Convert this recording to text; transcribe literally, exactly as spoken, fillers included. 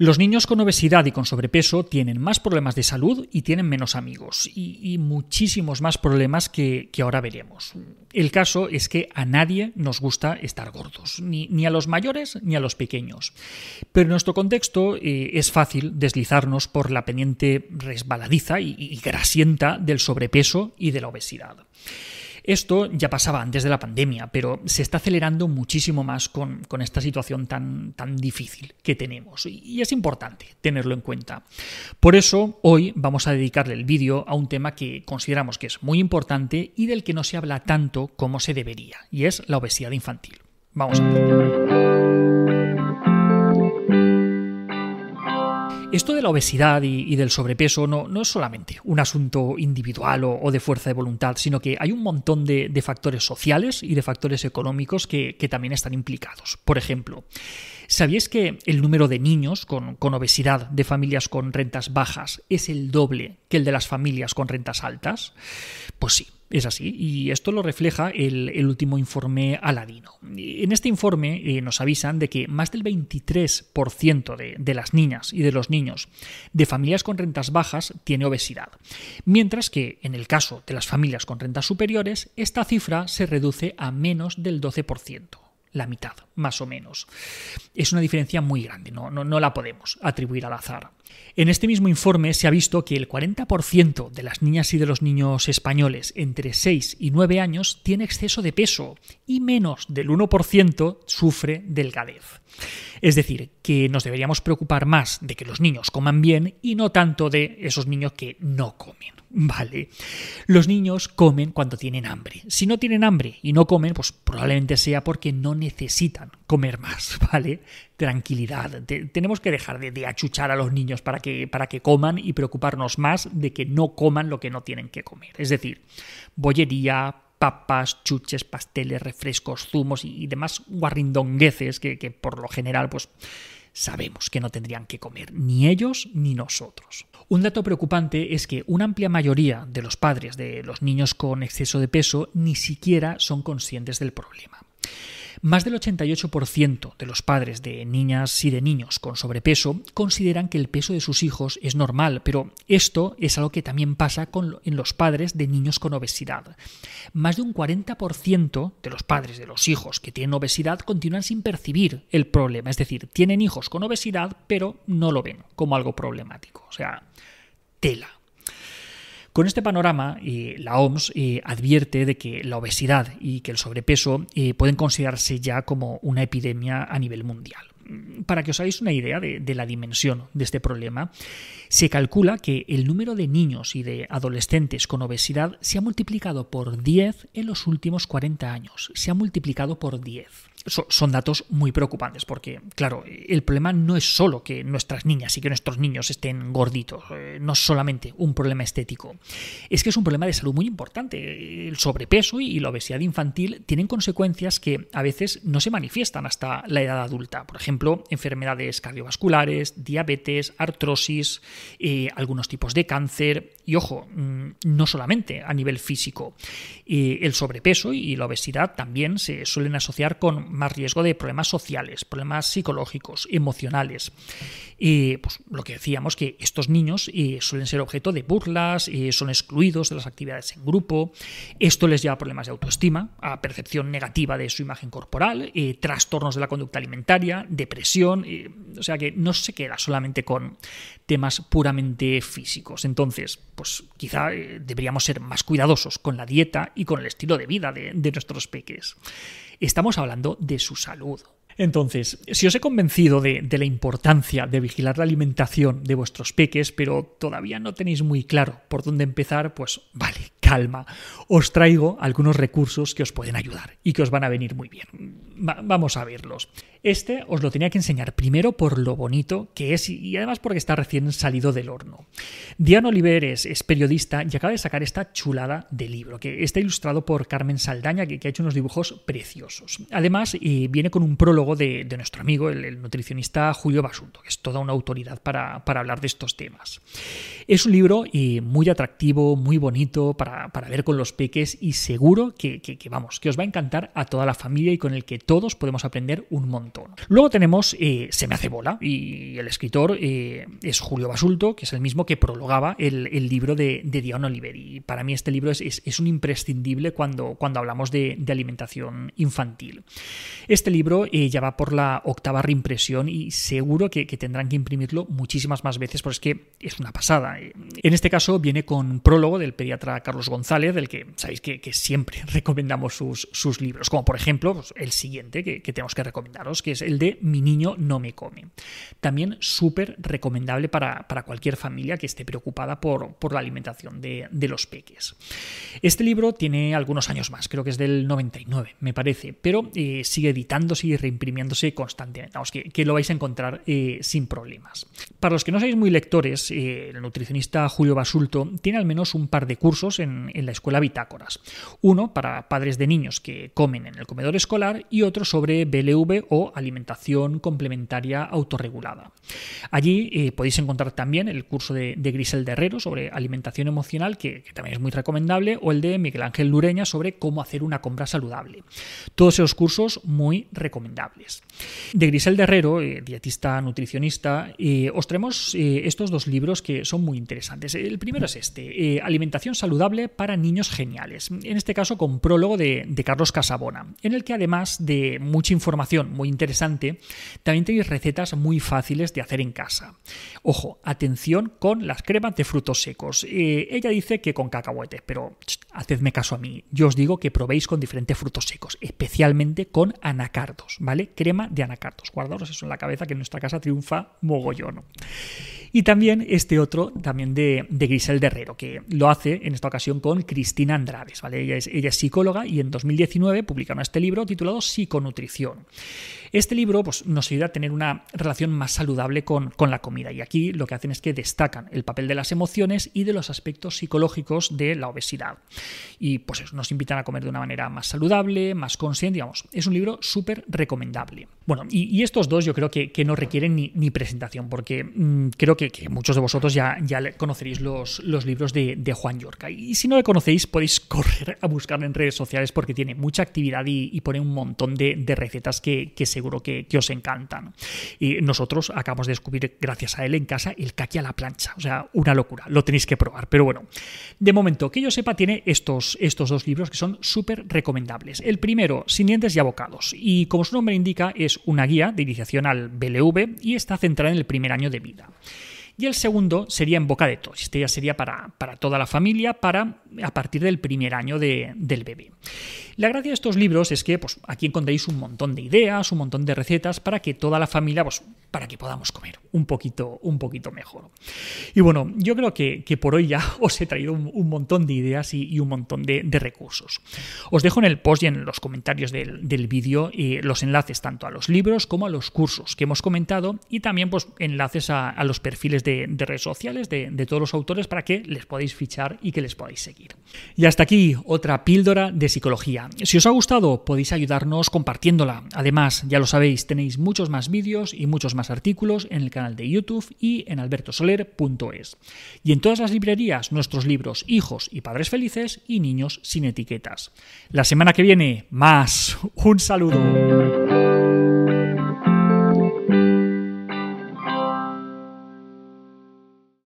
Los niños con obesidad y con sobrepeso tienen más problemas de salud y tienen menos amigos, y, y muchísimos más problemas que, que ahora veremos. El caso es que a nadie nos gusta estar gordos, ni, ni a los mayores ni a los pequeños. Pero en nuestro contexto eh, es fácil deslizarnos por la pendiente resbaladiza y, y grasienta del sobrepeso y de la obesidad. Esto ya pasaba antes de la pandemia, pero se está acelerando muchísimo más con, con esta situación tan, tan difícil que tenemos, y es importante tenerlo en cuenta. Por eso, hoy vamos a dedicarle el vídeo a un tema que consideramos que es muy importante y del que no se habla tanto como se debería, y es la obesidad infantil. Vamos a ver. Esto de la obesidad y del sobrepeso no, no es solamente un asunto individual o, o de fuerza de voluntad, sino que hay un montón de, de factores sociales y de factores económicos que, que también están implicados. Por ejemplo, ¿sabíais que el número de niños con, con obesidad de familias con rentas bajas es el doble que el de las familias con rentas altas? Pues sí. Es así, y esto lo refleja el, el último informe Aladino. En este informe eh, nos avisan de que más del veintitrés por ciento de, de las niñas y de los niños de familias con rentas bajas tiene obesidad, mientras que en el caso de las familias con rentas superiores esta cifra se reduce a menos del doce por ciento. La mitad, más o menos. Es una diferencia muy grande, no, no, no la podemos atribuir al azar. En este mismo informe se ha visto que el cuarenta por ciento de las niñas y de los niños españoles entre seis y nueve años tiene exceso de peso y menos del uno por ciento sufre delgadez. Es decir, que nos deberíamos preocupar más de que los niños coman bien y no tanto de esos niños que no comen. Vale. Los niños comen cuando tienen hambre. Si no tienen hambre y no comen, pues probablemente sea porque no necesitan comer más, ¿vale? Tranquilidad. Te- tenemos que dejar de, de achuchar a los niños para que, para que coman y preocuparnos más de que no coman lo que no tienen que comer. Es decir, bollería, papas, chuches, pasteles, refrescos, zumos y, y demás guarrindongueces que, que por lo general, pues, sabemos que no tendrían que comer ni ellos ni nosotros. Un dato preocupante es que una amplia mayoría de los padres de los niños con exceso de peso ni siquiera son conscientes del problema. Más del ochenta y ocho por ciento de los padres de niñas y de niños con sobrepeso consideran que el peso de sus hijos es normal, pero esto es algo que también pasa en los padres de niños con obesidad. Más de un cuarenta por ciento de los padres de los hijos que tienen obesidad continúan sin percibir el problema, es decir, tienen hijos con obesidad pero no lo ven como algo problemático. O sea, tela. Con este panorama, eh, la O M S eh, advierte de que la obesidad y que el sobrepeso eh, pueden considerarse ya como una epidemia a nivel mundial. Para que os hagáis una idea de, de la dimensión de este problema, se calcula que el número de niños y de adolescentes con obesidad se ha multiplicado por diez en los últimos cuarenta años. Se ha multiplicado por diez. So, son datos muy preocupantes porque, claro, el problema no es solo que nuestras niñas y que nuestros niños estén gorditos. Eh, no es solamente un problema estético. Es que es un problema de salud muy importante. El sobrepeso y la obesidad infantil tienen consecuencias que a veces no se manifiestan hasta la edad adulta. Por ejemplo, enfermedades cardiovasculares, diabetes, artrosis, eh, algunos tipos de cáncer. Y ojo, no solamente a nivel físico. Eh, el sobrepeso y la obesidad también se suelen asociar con más riesgo de problemas sociales, problemas psicológicos, emocionales. Eh, pues lo que decíamos, que estos niños eh, suelen ser objeto de burlas, eh, son excluidos de las actividades en grupo. Esto les lleva a problemas de autoestima, a percepción negativa de su imagen corporal, eh, trastornos de la conducta alimentaria, depresión, eh, o sea que no se queda solamente con temas puramente físicos. Entonces, pues quizá eh, deberíamos ser más cuidadosos con la dieta y con el estilo de vida de, de nuestros peques. Estamos hablando de su salud. Entonces, si os he convencido de, de la importancia de vigilar la alimentación de vuestros peques, pero todavía no tenéis muy claro por dónde empezar, pues vale, calma. Os traigo algunos recursos que os pueden ayudar y que os van a venir muy bien. Va, vamos a verlos. Este os lo tenía que enseñar primero por lo bonito que es y además porque está recién salido del horno. Diana Oliver es, es periodista y acaba de sacar esta chulada de libro, que está ilustrado por Carmen Saldaña, que, que ha hecho unos dibujos preciosos. Además, eh, viene con un prólogo De, de nuestro amigo, el, el nutricionista Julio Basulto, que es toda una autoridad para, para hablar de estos temas. Es un libro eh, muy atractivo, muy bonito para, para ver con los peques y seguro que, que, que, vamos, que os va a encantar a toda la familia y con el que todos podemos aprender un montón. montón. Luego tenemos eh, Se me hace bola, y el escritor eh, es Julio Basulto, que es el mismo que prologaba el, el libro de, de Diana Oliver, y para mí este libro es, es, es un imprescindible cuando, cuando hablamos de, de alimentación infantil. Este libro eh, ya va por la octava reimpresión y seguro que, que tendrán que imprimirlo muchísimas más veces, porque es que es una pasada. En este caso viene con prólogo del pediatra Carlos González, del que sabéis que, que siempre recomendamos sus, sus libros, como por ejemplo pues, el siguiente que, que tenemos que recomendaros, que es el de Mi niño no me come. También súper recomendable para, para cualquier familia que esté preocupada por, por la alimentación de, de los peques. Este libro tiene algunos años más, creo que es del noventa y nueve, me parece, pero eh, sigue editándose y reimprimiéndose constantemente. Vamos, que, que lo vais a encontrar eh, sin problemas. Para los que no seáis muy lectores, eh, el nutricionista Julio Basulto tiene al menos un par de cursos en, en la escuela Bitácoras. Uno para padres de niños que comen en el comedor escolar y otro sobre B L V o alimentación complementaria autorregulada. Allí eh, podéis encontrar también el curso de, de Griselda Herrero sobre alimentación emocional, que, que también es muy recomendable, o el de Miguel Ángel Lureña sobre cómo hacer una compra saludable. Todos esos cursos muy recomendables. De Griselda Herrero, eh, dietista nutricionista, eh, os traemos eh, estos dos libros que son muy interesantes. El primero es este, eh, Alimentación saludable para niños geniales, en este caso con prólogo de, de Carlos Casabona, en el que además de mucha información muy interesante, también tenéis recetas muy fáciles de hacer en casa. Ojo, atención con las cremas de frutos secos. Eh, ella dice que con cacahuetes, pero ch, hacedme caso a mí. Yo os digo que probéis con diferentes frutos secos, especialmente con anacardos, ¿vale? Crema de anacardos. Guardaros eso en la cabeza, que en nuestra casa triunfa mogollón. Y también este otro, también de, de Griselda Herrero, que lo hace en esta ocasión con Cristina Andrades, ¿vale? Ella es, ella es psicóloga y en dos mil diecinueve publicaron este libro titulado Psiconutrición. Este libro pues, nos ayuda a tener una relación más saludable con, con la comida, y aquí lo que hacen es que destacan el papel de las emociones y de los aspectos psicológicos de la obesidad. Y pues eso, nos invitan a comer de una manera más saludable, más consciente, digamos. Es un libro súper recomendable. Bueno, y, y estos dos yo creo que, que no requieren ni, ni presentación, porque mmm, creo que, que muchos de vosotros ya, ya conoceréis los, los libros de, de Juan Yorca. Y si no le conocéis, podéis correr a buscarlo en redes sociales, porque tiene mucha actividad y, y pone un montón de, de recetas que, que seguro que, que os encantan. Y nosotros acabamos de descubrir, gracias a él en casa, el caqui a la plancha. O sea, una locura. Lo tenéis que probar. Pero bueno, de momento, que yo sepa, tiene estos, estos dos libros que son súper recomendables. El primero, Sin Dientes y Abocados. Y como su nombre indica, es una guía de iniciación al B L V y está centrada en el primer año de vida. Y el segundo sería En Boca de Todos. Este ya sería para, para toda la familia, para a partir del primer año de, del bebé. La gracia de estos libros es que pues, aquí encontráis un montón de ideas, un montón de recetas para que toda la familia, pues, para que podamos comer un poquito, un poquito mejor. Y bueno, yo creo que, que por hoy ya os he traído un, un montón de ideas y, y un montón de, de recursos. Os dejo en el post y en los comentarios del, del vídeo eh, los enlaces tanto a los libros como a los cursos que hemos comentado, y también pues, enlaces a, a los perfiles de De, de redes sociales, de, de todos los autores, para que les podáis fichar y que les podáis seguir. Y hasta aquí otra píldora de psicología. Si os ha gustado, podéis ayudarnos compartiéndola. Además, ya lo sabéis, tenéis muchos más vídeos y muchos más artículos en el canal de YouTube y en alberto soler punto es. Y en todas las librerías, nuestros libros Hijos y Padres Felices y Niños sin Etiquetas. La semana que viene, más. Un saludo.